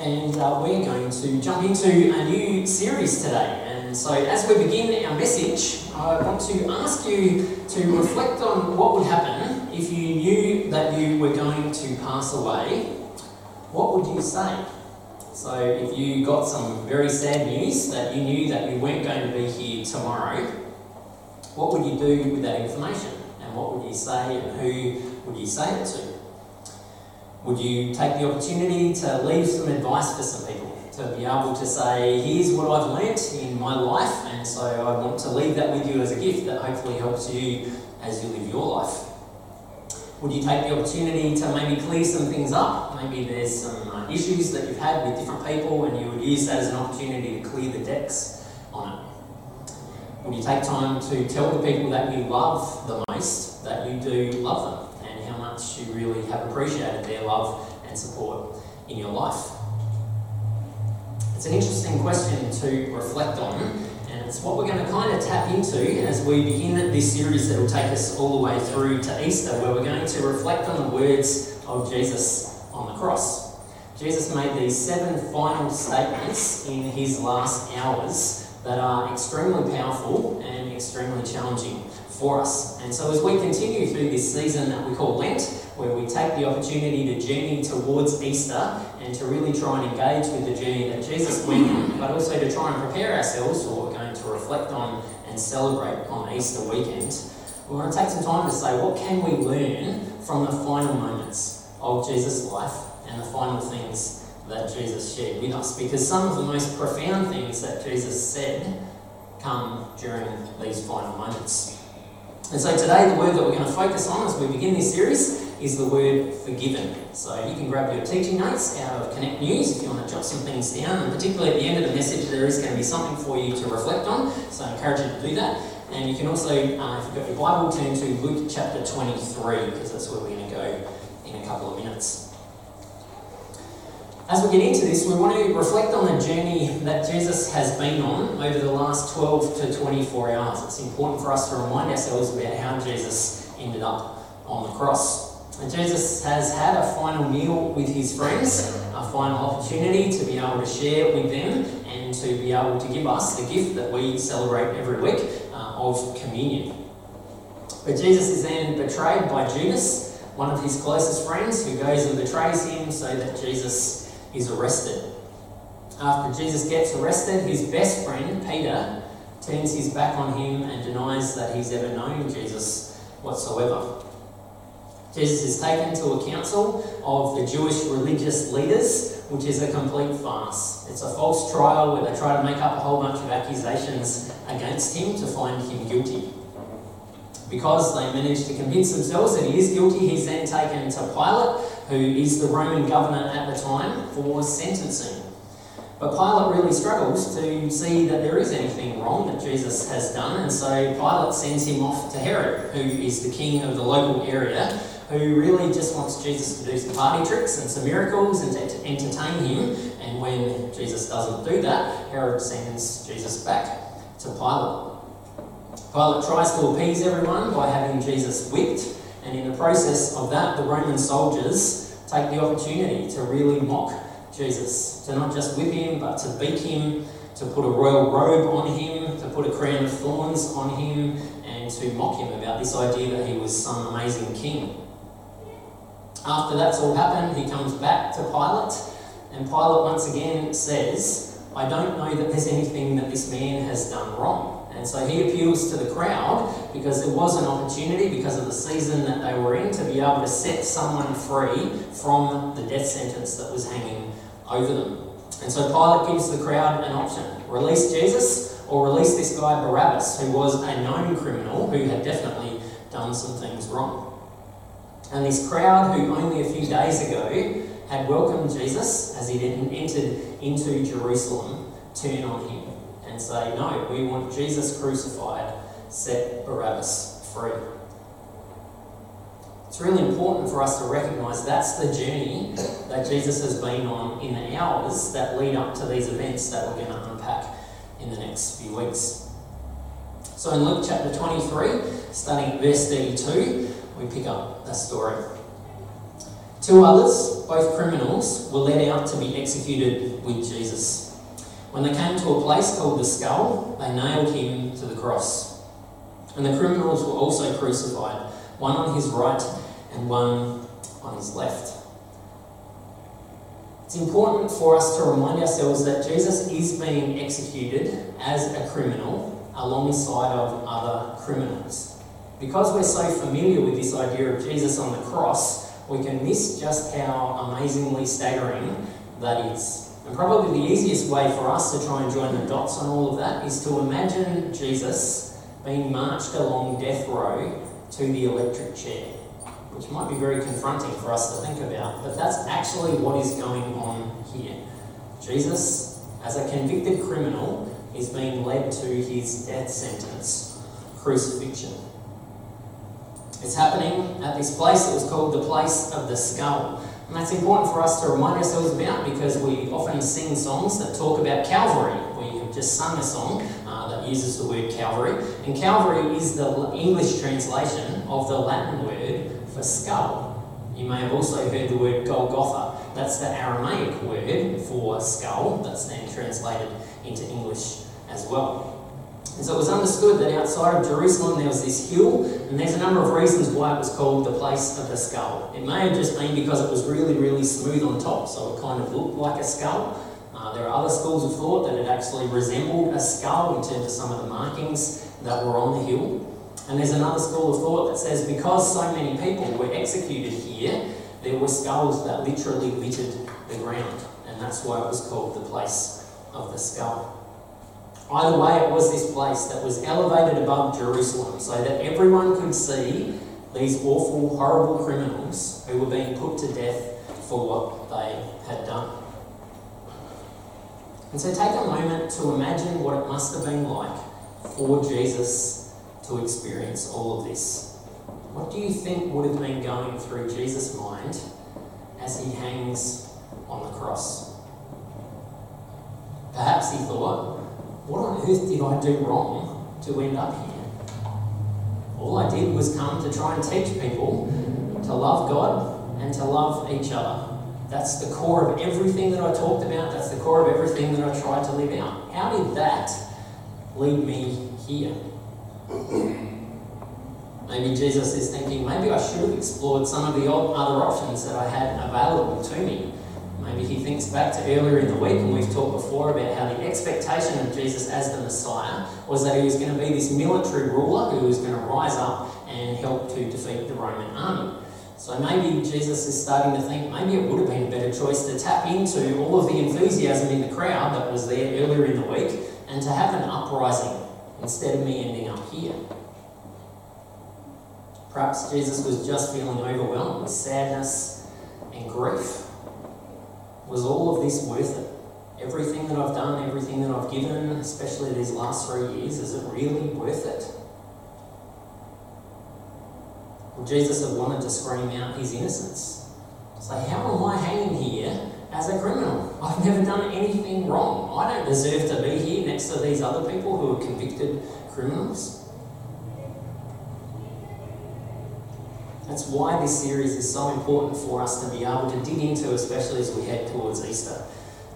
and we're going to jump into a new series today. And so as we begin our message, I want to ask you to reflect on what would happen if you knew that you were going to pass away. What would you say? So if you got some very sad news that you knew that you weren't going to be here tomorrow, what would you do with that information? And what would you say, and who would you say it to? Would you take the opportunity to leave some advice for some people? To be able to say, here's what I've learnt in my life, and so I want to leave that with you as a gift that hopefully helps you as you live your life. Would you take the opportunity to maybe clear some things up? Maybe there's some issues that you've had with different people, and you would use that as an opportunity to clear the decks on it. Would you take time to tell the people that you love the most that you do love them? You really have appreciated their love and support in your life. It's an interesting question to reflect on, and it's what we're going to kind of tap into as we begin this series that will take us all the way through to Easter, where we're going to reflect on the words of Jesus on the cross. Jesus made these 7 final statements in his last hours that are extremely powerful and extremely challenging for us. And so as we continue through this season that we call Lent, where we take the opportunity to journey towards Easter and to really try and engage with the journey that Jesus went on, but also to try and prepare ourselves for what we're going to reflect on and celebrate on Easter weekend, we want to take some time to say, what can we learn from the final moments of Jesus' life and the final things that Jesus shared with us? Because some of the most profound things that Jesus said come during these final moments. And so today, the word that we're going to focus on as we begin this series is the word forgiven. So you can grab your teaching notes out of Connect News if you want to jot some things down. And particularly at the end of the message, there is going to be something for you to reflect on. So I encourage you to do that. And you can also, if you've got your Bible, turn to Luke chapter 23, because that's where we're going to go in a couple of minutes. As we get into this, we want to reflect on the journey that Jesus has been on over the last 12 to 24 hours. It's important for us to remind ourselves about how Jesus ended up on the cross. And Jesus has had a final meal with his friends, a final opportunity to be able to share with them and to be able to give us the gift that we celebrate every week of communion. But Jesus is then betrayed by Judas, one of his closest friends, who goes and betrays him so that Jesus is arrested. After Jesus gets arrested, his best friend, Peter, turns his back on him and denies that he's ever known Jesus whatsoever. Jesus is taken to a council of the Jewish religious leaders, which is a complete farce. It's a false trial where they try to make up a whole bunch of accusations against him to find him guilty. Because they manage to convince themselves that he is guilty, he's then taken to Pilate, who is the Roman governor at the time, for sentencing. But Pilate really struggles to see that there is anything wrong that Jesus has done, and so Pilate sends him off to Herod, who is the king of the local area, who really just wants Jesus to do some party tricks and some miracles and to entertain him. And when Jesus doesn't do that, Herod sends Jesus back to Pilate. Pilate tries to appease everyone by having Jesus whipped, and in the process of that, the Roman soldiers take the opportunity to really mock Jesus, to not just whip him, but to beat him, to put a royal robe on him, to put a crown of thorns on him, and to mock him about this idea that he was some amazing king. After that's all happened, he comes back to Pilate, and Pilate once again says, I don't know that there's anything that this man has done wrong. And so he appeals to the crowd, because there was an opportunity, because of the season that they were in, to be able to set someone free from the death sentence that was hanging over them. And so Pilate gives the crowd an option. Release Jesus, or release this guy Barabbas, who was a known criminal who had definitely done some things wrong. And this crowd, who only a few days ago had welcomed Jesus as he then entered into Jerusalem, turn on him and say, no, we want Jesus crucified, set Barabbas free. It's really important for us to recognise that's the journey that Jesus has been on in the hours that lead up to these events that we're going to unpack in the next few weeks. So in Luke chapter 23, starting at verse 32, we pick up the story. Two others, both criminals, were led out to be executed with Jesus. When they came to a place called the Skull, they nailed him to the cross. And the criminals were also crucified, one on his right and one on his left. It's important for us to remind ourselves that Jesus is being executed as a criminal alongside of other criminals. Because we're so familiar with this idea of Jesus on the cross, we can miss just how amazingly staggering that is. And probably the easiest way for us to try and join the dots on all of that is to imagine Jesus being marched along death row to the electric chair, which might be very confronting for us to think about, but that's actually what is going on here. Jesus, as a convicted criminal, is being led to his death sentence, crucifixion. It's happening at this place that was called the Place of the Skull. And that's important for us to remind ourselves about because we often sing songs that talk about Calvary. We have just sung a song that uses the word Calvary. And Calvary is the English translation of the Latin word for skull. You may have also heard the word Golgotha. That's the Aramaic word for skull that's then translated into English as well. And so it was understood that outside of Jerusalem there was this hill, and there's a number of reasons why it was called the Place of the Skull. It may have just been because it was really, really smooth on top, so it kind of looked like a skull. There are other schools of thought that it actually resembled a skull in terms of some of the markings that were on the hill. And there's another school of thought that says because so many people were executed here, there were skulls that literally littered the ground, and that's why it was called the Place of the Skull. Either way, it was this place that was elevated above Jerusalem so that everyone could see these awful, horrible criminals who were being put to death for what they had done. And so take a moment to imagine what it must have been like for Jesus to experience all of this. What do you think would have been going through Jesus' mind as he hangs on the cross? Perhaps he thought, what on earth did I do wrong to end up here? All I did was come to try and teach people to love God and to love each other. That's the core of everything that I talked about. That's the core of everything that I tried to live out. How did that lead me here? Maybe Jesus is thinking, maybe I should have explored some of the other options that I had available to me. Maybe he thinks back to earlier in the week when we've talked before about how the expectation of Jesus as the Messiah was that he was going to be this military ruler who was going to rise up and help to defeat the Roman army. So maybe Jesus is starting to think maybe it would have been a better choice to tap into all of the enthusiasm in the crowd that was there earlier in the week and to have an uprising instead of me ending up here. Perhaps Jesus was just feeling overwhelmed with sadness and grief. Was all of this worth it? Everything that I've done, everything that I've given, especially these last 3 years, is it really worth it? Well, Jesus had wanted to scream out his innocence. Say, how am I hanging here as a criminal? I've never done anything wrong. I don't deserve to be here next to these other people who are convicted criminals. That's why this series is so important for us to be able to dig into, especially as we head towards Easter.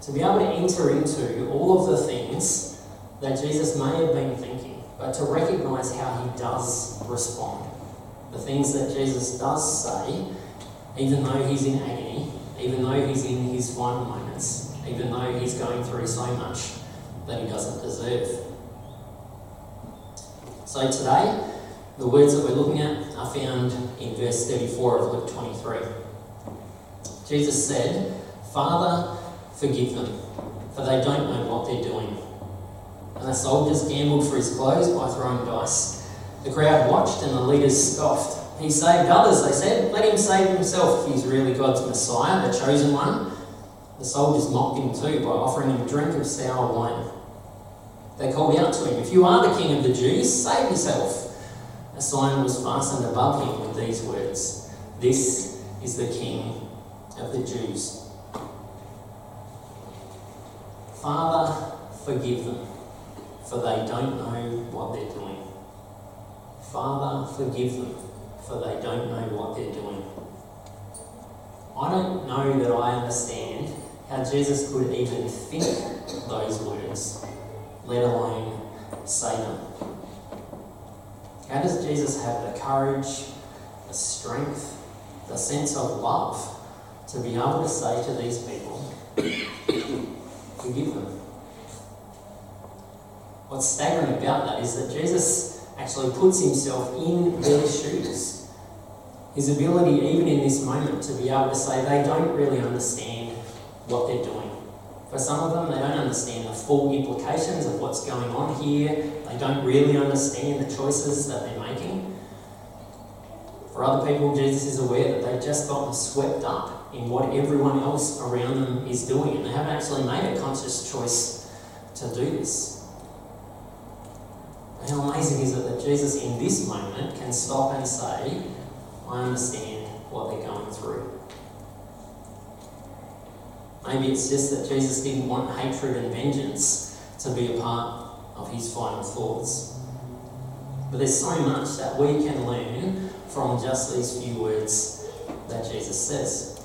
To be able to enter into all of the things that Jesus may have been thinking, but to recognise how he does respond. The things that Jesus does say, even though he's in agony, even though he's in his final moments, even though he's going through so much that he doesn't deserve. So today, the words that we're looking at are found in verse 34 of Luke 23. Jesus said, "Father, forgive them, for they don't know what they're doing." And the soldiers gambled for his clothes by throwing dice. The crowd watched and the leaders scoffed. "He saved others," they said. "Let him save himself if he's really God's Messiah, the chosen one." The soldiers mocked him too by offering him a drink of sour wine. They called out to him, "If you are the King of the Jews, save yourself." A sign was fastened above him with these words, "This is the King of the Jews." Father, forgive them, for they don't know what they're doing. Father, forgive them, for they don't know what they're doing. I don't know that I understand how Jesus could even think those words, let alone say them. How does Jesus have the courage, the strength, the sense of love to be able to say to these people, forgive them? What's staggering about that is that Jesus actually puts himself in their shoes. His ability, even in this moment, to be able to say they don't really understand what they're doing. For some of them, they don't understand the full implications of what's going on here. They don't really understand the choices that they're making. For other people, Jesus is aware that they've just gotten swept up in what everyone else around them is doing, and they haven't actually made a conscious choice to do this. And how amazing is it that Jesus in this moment can stop and say, I understand what they're going through. Maybe it's just that Jesus didn't want hatred and vengeance to be a part of his final thoughts. But there's so much that we can learn from just these few words that Jesus says.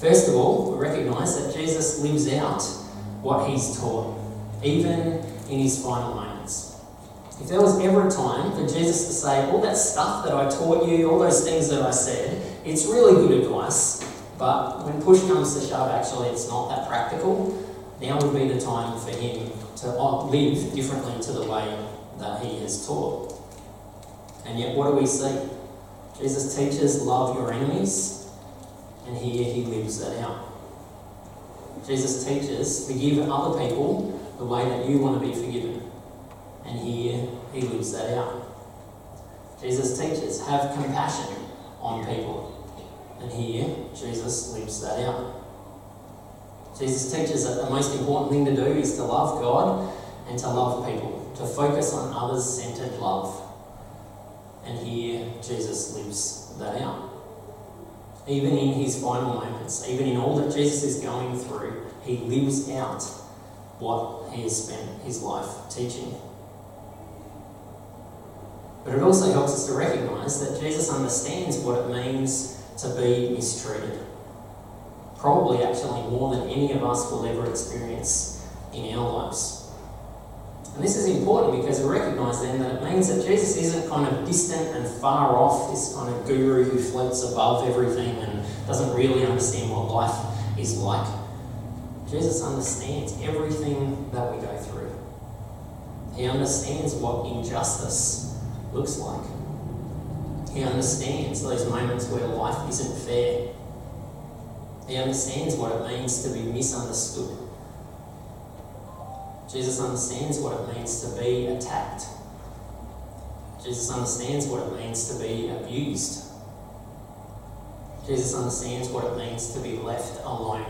First of all, we recognise that Jesus lives out what he's taught, even in his final moments. If there was ever a time for Jesus to say, all that stuff that I taught you, all those things that I said, it's really good advice, but when push comes to shove, actually it's not that practical, now would be the time for him to live differently to the way that he has taught. And yet what do we see? Jesus teaches, love your enemies, and here he lives that out. Jesus teaches, forgive other people the way that you want to be forgiven. And here he lives that out. Jesus teaches, have compassion on people. And here Jesus lives that out. Jesus teaches that the most important thing to do is to love God and to love people, to focus on others-centered love. And here Jesus lives that out. Even in his final moments, even in all that Jesus is going through, he lives out what he has spent his life teaching. But it also helps us to recognise that Jesus understands what it means to be mistreated. Probably actually more than any of us will ever experience in our lives. And this is important because we recognise then that it means that Jesus isn't kind of distant and far off, this kind of guru who floats above everything and doesn't really understand what life is like. Jesus understands everything that we go through. He understands what injustice looks like. He understands those moments where life isn't fair. He understands what it means to be misunderstood. Jesus understands what it means to be attacked. Jesus understands what it means to be abused. Jesus understands what it means to be left alone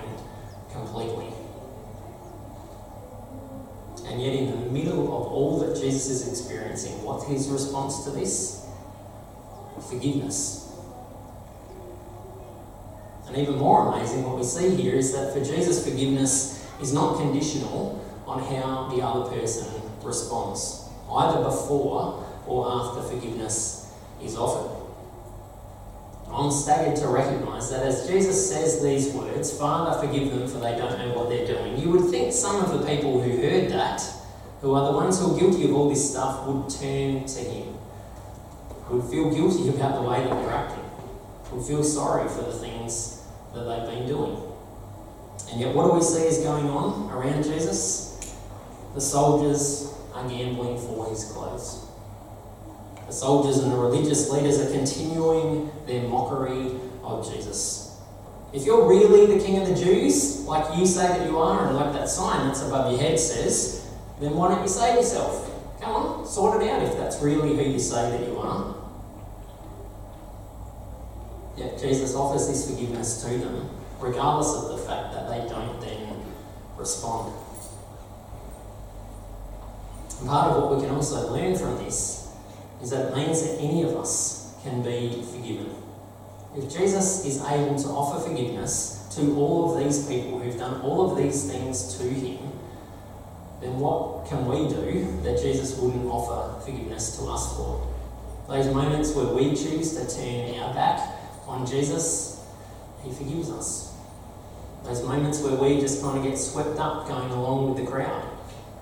completely. And yet in the middle of all that Jesus is experiencing, what's his response to this? Forgiveness. And even more amazing, what we see here is that for Jesus, forgiveness is not conditional on how the other person responds, either before or after forgiveness is offered. I'm staggered to recognise that as Jesus says these words, Father, forgive them for they don't know what they're doing, you would think some of the people who heard that, who are the ones who are guilty of all this stuff, would turn to him, would feel guilty about the way that they're acting, would feel sorry for the things that they've been doing. And yet what do we see is going on around Jesus? The soldiers are gambling for his clothes. The soldiers and the religious leaders are continuing their mockery of Jesus. If you're really the King of the Jews, like you say that you are, and like that sign that's above your head says, then why don't you save yourself? Come on, sort it out if that's really who you say that you are. Yet Jesus offers this forgiveness to them, regardless of the fact that they don't then respond. And part of what we can also learn from this is that it means that any of us can be forgiven. If Jesus is able to offer forgiveness to all of these people who've done all of these things to him, then what can we do that Jesus wouldn't offer forgiveness to us for? Those moments where we choose to turn our back on Jesus, if you use us. Those moments where we just kind of get swept up going along with the crowd,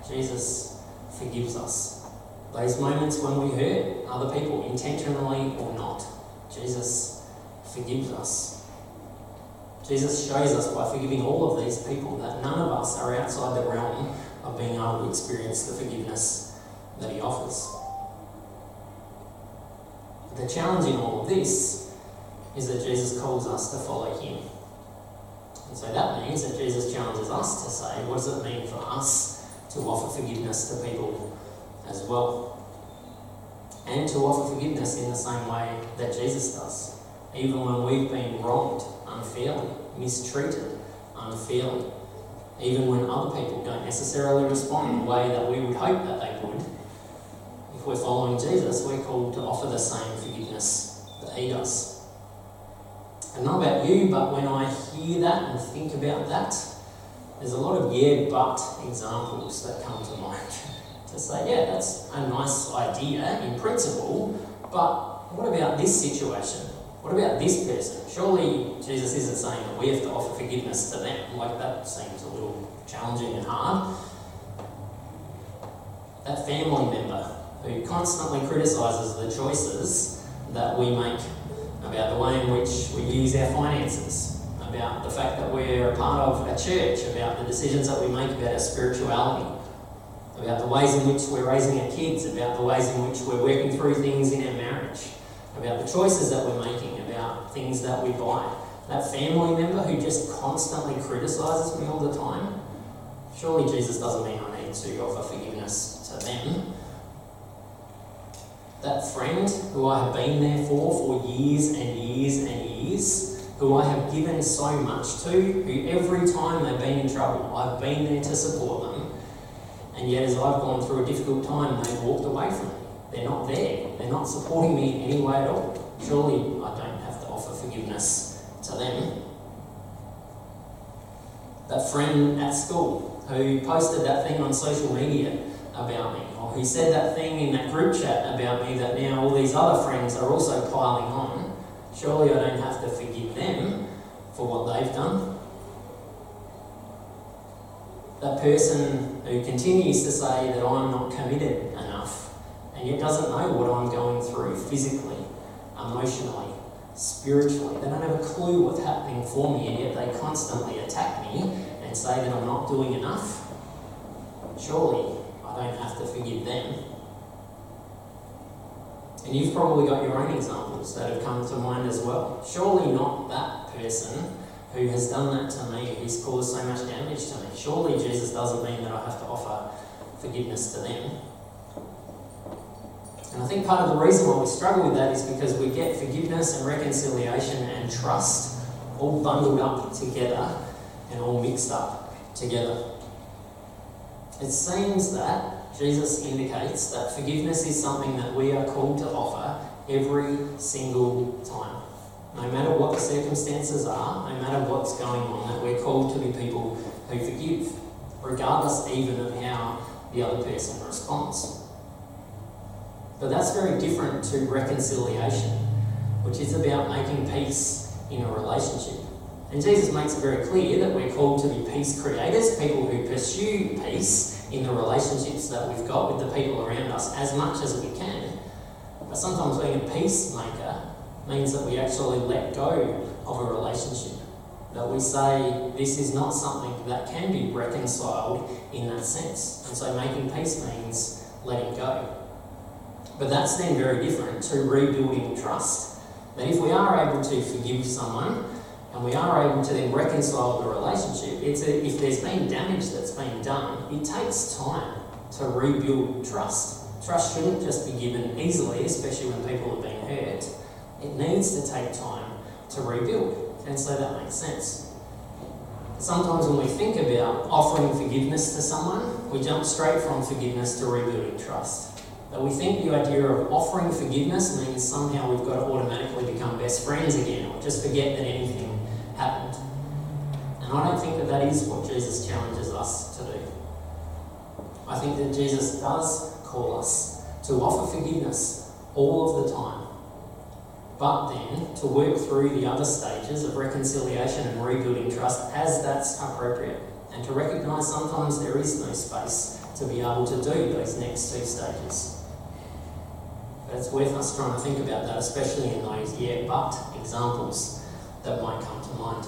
Jesus forgives us. Those moments when we hurt other people, intentionally or not, Jesus forgives us. Jesus shows us by forgiving all of these people that none of us are outside the realm of being able to experience the forgiveness that he offers. The challenge in all of this is that Jesus calls us to follow him. And so that means that Jesus challenges us to say, what does it mean for us to offer forgiveness to people as well? And to offer forgiveness in the same way that Jesus does, even when we've been wronged, unfairly, mistreated, unfairly, even when other people don't necessarily respond the way that we would hope that they would. If we're following Jesus, we're called to offer the same forgiveness that he does. I don't know about you, but when I hear that and think about that, there's a lot of yeah, but examples that come to mind. To say, yeah, that's a nice idea in principle, but what about this situation? What about this person? Surely Jesus isn't saying that we have to offer forgiveness to them. Like, that seems a little challenging and hard. That family member who constantly criticises the choices that we make about the way in which we use our finances, about the fact that we're a part of a church, about the decisions that we make about our spirituality, about the ways in which we're raising our kids, about the ways in which we're working through things in our marriage, about the choices that we're making, about things that we buy. That family member who just constantly criticises me all the time, surely Jesus doesn't mean I need to offer forgiveness to them. That friend who I have been there for years and years and years, who I have given so much to, who every time they've been in trouble, I've been there to support them, and yet as I've gone through a difficult time, they've walked away from me. They're not there. They're not supporting me in any way at all. Surely I don't have to offer forgiveness to them. That friend at school who posted that thing on social media about me, or who said that thing in that group chat about me that now all these other friends are also piling on, surely I don't have to forgive them for what they've done. That person who continues to say that I'm not committed enough, and yet doesn't know what I'm going through physically, emotionally, spiritually. They don't have a clue what's happening for me, and yet they constantly attack me and say that I'm not doing enough. Surely I don't have to forgive them. And you've probably got your own examples that have come to mind as well. Surely not that person who has done that to me, who's caused so much damage to me. Surely Jesus doesn't mean that I have to offer forgiveness to them. And I think part of the reason why we struggle with that is because we get forgiveness and reconciliation and trust all bundled up together and all mixed up together. It seems that Jesus indicates that forgiveness is something that we are called to offer every single time. No matter what the circumstances are, no matter what's going on, that we're called to be people who forgive, regardless even of how the other person responds. But that's very different to reconciliation, which is about making peace in a relationship. And Jesus makes it very clear that we're called to be peace creators, people who pursue peace in the relationships that we've got with the people around us as much as we can. But sometimes being a peacemaker means that we actually let go of a relationship, that we say this is not something that can be reconciled in that sense. And so making peace means letting go. But that's then very different to rebuilding trust. That if we are able to forgive someone, and we are able to then reconcile the relationship, if there's been damage that's been done, it takes time to rebuild trust. Trust shouldn't just be given easily, especially when people have been hurt. It needs to take time to rebuild, and so that makes sense. Sometimes when we think about offering forgiveness to someone, we jump straight from forgiveness to rebuilding trust. But we think the idea of offering forgiveness means somehow we've got to automatically become best friends again, or just forget that anything happened. And I don't think that that is what Jesus challenges us to do. I think that Jesus does call us to offer forgiveness all of the time. but then to work through the other stages of reconciliation and rebuilding trust as that's appropriate, and to recognise sometimes there is no space to be able to do those next two stages. But it's worth us trying to think about that, especially in those yeah but examples that might come to mind.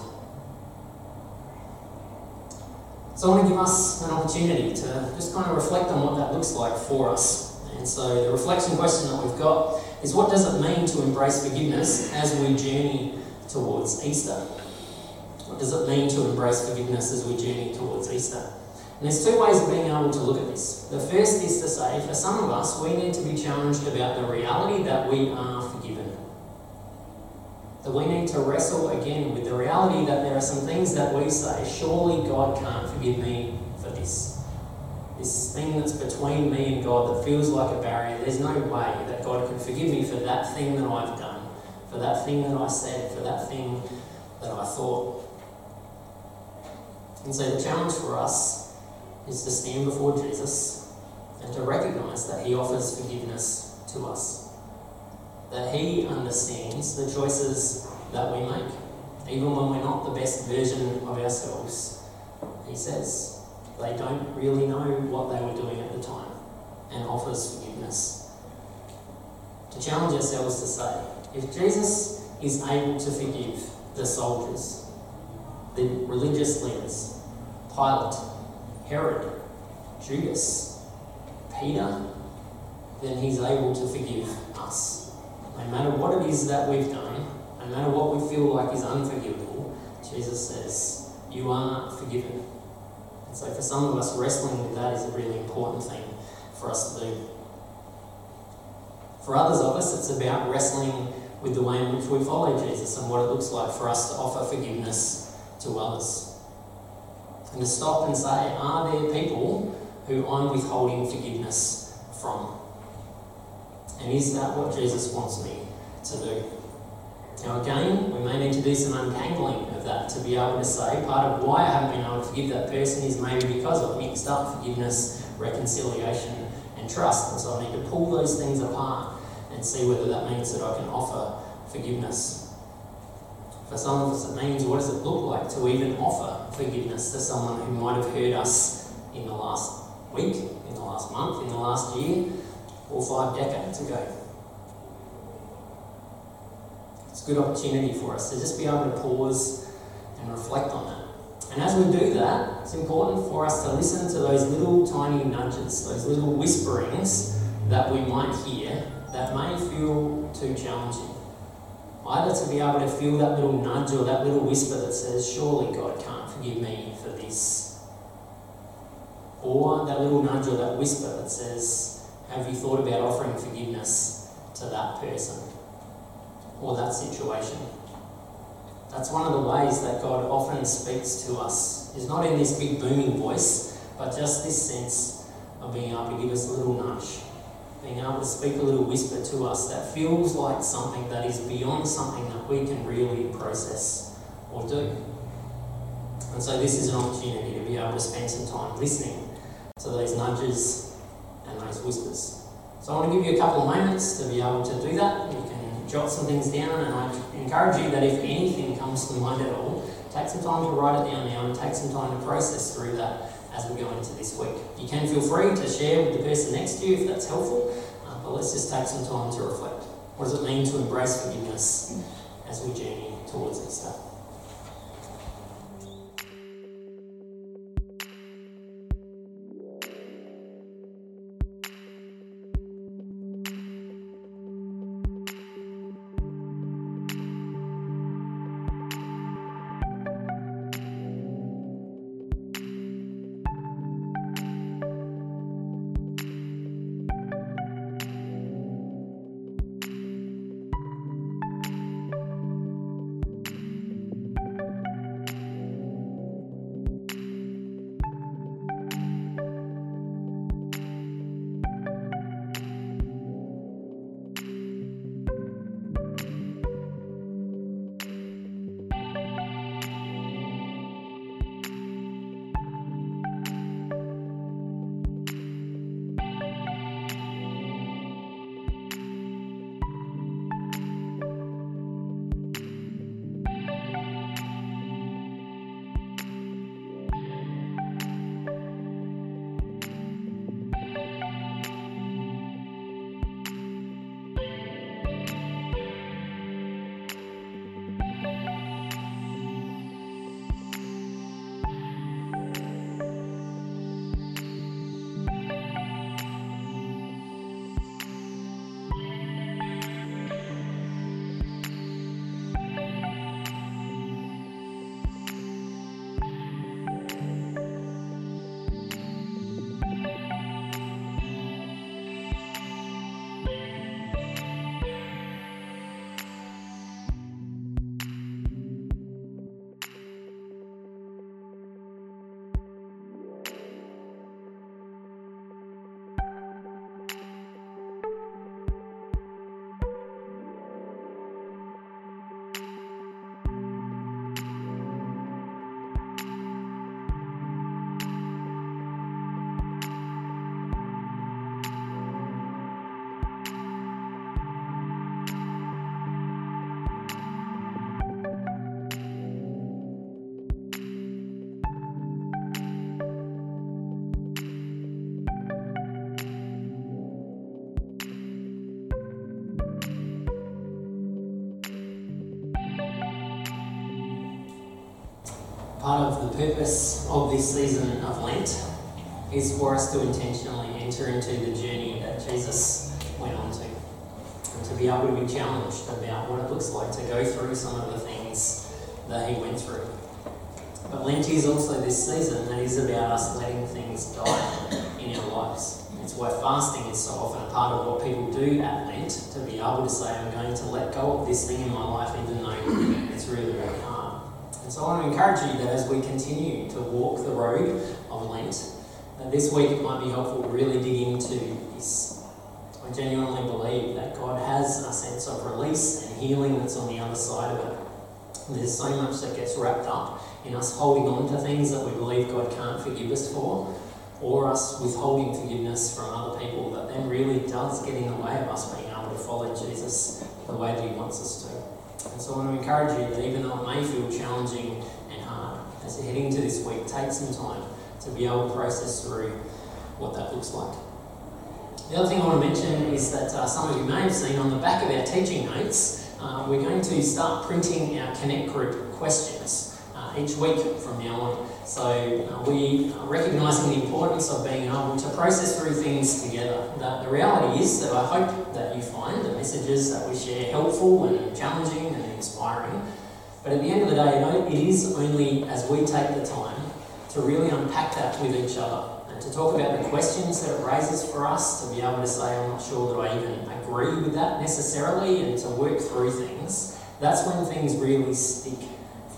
So I want to give us an opportunity to just kind of reflect on what that looks like for us. And so the reflection question that we've got is, what does it mean to embrace forgiveness as we journey towards Easter? What does it mean to embrace forgiveness as we journey towards Easter? And there's two ways of being able to look at this. The first is to say, for some of us, we need to be challenged about the reality that we are forgiven. That we need to wrestle again with the reality that there are some things that we say, surely God can't forgive me for this. This thing that's between me and God that feels like a barrier, there's no way that God can forgive me for that thing that I've done, for that thing that I said, for that thing that I thought. And so the challenge for us is to stand before Jesus and to recognise that he offers forgiveness to us. That he understands the choices that we make. Even when we're not the best version of ourselves, he says they don't really know what they were doing at the time, and offers forgiveness. To challenge ourselves to say, if Jesus is able to forgive the soldiers, the religious leaders, Pilate, Herod, Judas, Peter, then he's able to forgive us. No matter what it is that we've done, no matter what we feel like is unforgivable, Jesus says, you are forgiven. And so for some of us, wrestling with that is a really important thing for us to do. For others of us, it's about wrestling with the way in which we follow Jesus and what it looks like for us to offer forgiveness to others. And to stop and say, are there people who I'm withholding forgiveness from? And is that what Jesus wants me to do? Now again, we may need to do some untangling of that to be able to say, part of why I haven't been able to forgive that person is maybe because I've mixed up forgiveness, reconciliation and trust. And so I need to pull those things apart and see whether that means that I can offer forgiveness. For some of us, it means, what does it look like to even offer forgiveness to someone who might have hurt us in the last week, in the last month, in the last year, or 5 decades ago? It's a good opportunity for us to just be able to pause and reflect on that. And as we do that, it's important for us to listen to those little tiny nudges, those little whisperings that we might hear that may feel too challenging. Either to be able to feel that little nudge or that little whisper that says, surely God can't forgive me for this. Or that little nudge or that whisper that says, have you thought about offering forgiveness to that person or that situation? That's one of the ways that God often speaks to us. It's not in this big booming voice, but just this sense of being able to give us a little nudge. Being able to speak a little whisper to us that feels like something that is beyond something that we can really process or do. And so this is an opportunity to be able to spend some time listening to those nudges and those whispers. So I want to give you a couple of moments to be able to do that. You can jot some things down, and I encourage you that if anything comes to mind at all, take some time to write it down now and take some time to process through that as we go into this week. You can feel free to share with the person next to you if that's helpful, but let's just take some time to reflect. What does it mean to embrace forgiveness as we journey towards Easter? Part of the purpose of this season of Lent is for us to intentionally enter into the journey that Jesus went on to, and to be able to be challenged about what it looks like to go through some of the things that he went through. But Lent is also this season that is about us letting things die in our lives. It's why fasting is so often a part of what people do at Lent, to be able to say, I'm going to let go of this thing in my life, even though it's really, really hard. And so I want to encourage you that as we continue to walk the road of Lent, that this week it might be helpful to really dig into this. I genuinely believe that God has a sense of release and healing that's on the other side of it. There's so much that gets wrapped up in us holding on to things that we believe God can't forgive us for, or us withholding forgiveness from other people, that then really does get in the way of us being able to follow Jesus the way that he wants us to. And so I want to encourage you that even though it may feel challenging and hard, as you're heading into this week, take some time to be able to process through what that looks like. The other thing I want to mention is that some of you may have seen on the back of our teaching notes, we're going to start printing our Connect Group questions each week from now on. So we are recognising the importance of being able to process through things together. The reality is that I hope that you find the messages that we share helpful and challenging and inspiring. But at the end of the day, it is only as we take the time to really unpack that with each other and to talk about the questions that it raises for us, to be able to say, I'm not sure that I even agree with that necessarily, and to work through things. That's when things really stick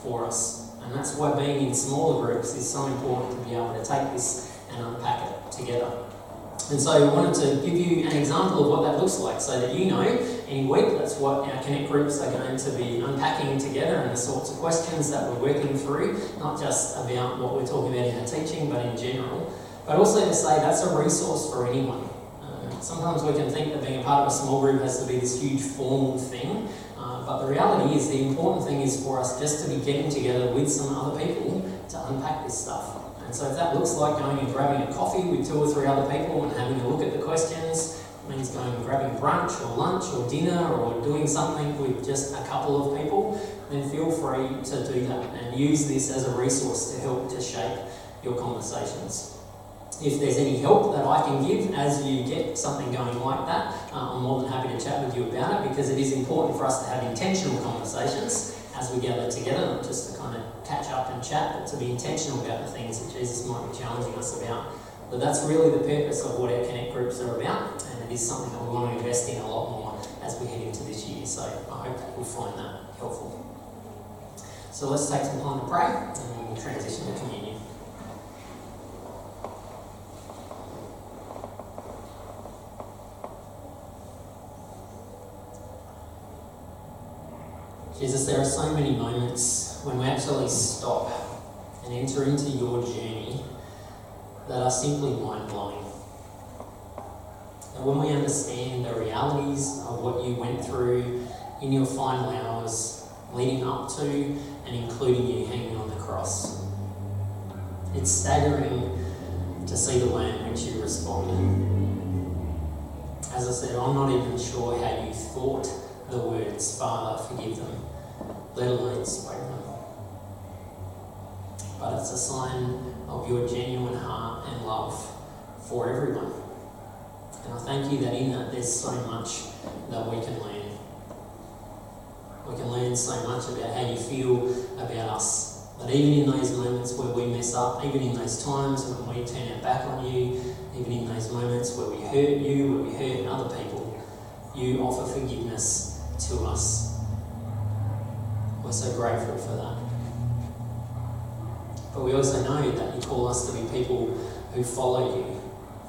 for us. And that's why being in smaller groups is so important, to be able to take this and unpack it together. And so I wanted to give you an example of what that looks like, so that you know, any week, that's what our Connect groups are going to be unpacking together, and the sorts of questions that we're working through, not just about what we're talking about in our teaching, but in general. But also to say that's a resource for anyone. Sometimes we can think that being a part of a small group has to be this huge formal thing. But the reality is, the important thing is for us just to be getting together with some other people to unpack this stuff. And so if that looks like going and grabbing a coffee with 2 or 3 other people and having a look at the questions, it means going and grabbing brunch or lunch or dinner or doing something with just a couple of people, then feel free to do that and use this as a resource to help to shape your conversations. If there's any help that I can give as you get something going like that, I'm more than happy to chat with you about it, because it is important for us to have intentional conversations as we gather together, not just to kind of catch up and chat, but to be intentional about the things that Jesus might be challenging us about. But that's really the purpose of what our Connect groups are about, and it is something that we want to invest in a lot more as we head into this year, so I hope that you'll find that helpful. So let's take some time to pray, and then we'll transition to communion. Jesus, there are so many moments when we actually stop and enter into your journey that are simply mind-blowing. And when we understand the realities of what you went through in your final hours leading up to and including you hanging on the cross, it's staggering to see the way in which you responded. As I said, I'm not even sure how you thought the words, Father, forgive them, let alone spoke them. But it's a sign of your genuine heart and love for everyone. And I thank you that in that there's so much that we can learn. We can learn so much about how you feel about us. But even in those moments where we mess up, even in those times when we turn our back on you, even in those moments where we hurt you, where we hurt other people, you offer forgiveness to us. We're so grateful for that. But we also know that you call us to be people who follow you,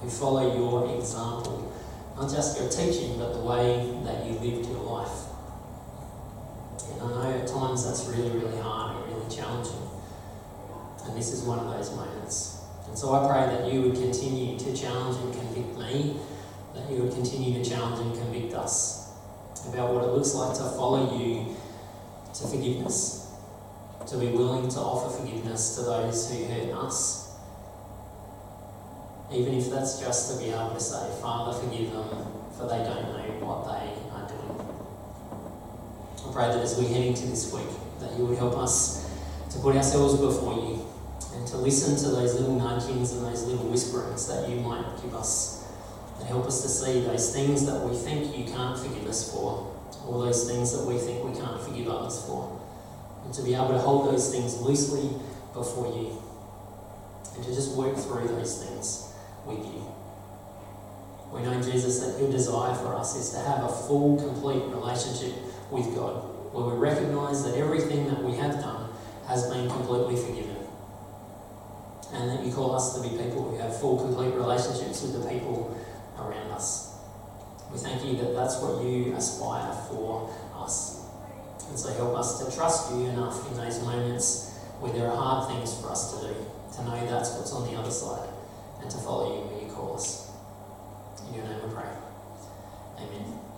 who follow your example, not just your teaching, but the way that you lived your life. And I know at times that's really, really hard and really challenging. And this is one of those moments. And so I pray that you would continue to challenge and convict me, that you would continue to challenge and convict us about what it looks like to follow you to forgiveness, to be willing to offer forgiveness to those who hurt us, even if that's just to be able to say, Father, forgive them, for they don't know what they are doing. I pray that as we head into this week, that you would help us to put ourselves before you and to listen to those little nudgings and those little whisperings that you might give us, and help us to see those things that we think you can't forgive us for, or those things that we think we can't forgive others for, and to be able to hold those things loosely before you and to just work through those things with you. We know, Jesus, that your desire for us is to have a full, complete relationship with God, where we recognise that everything that we have done has been completely forgiven, and that you call us to be people who have full, complete relationships with the people around us. We thank you that that's what you aspire for us, and so help us to trust you enough in those moments where there are hard things for us to do, to know that's what's on the other side, and to follow you where you call us. In your name we pray. Amen.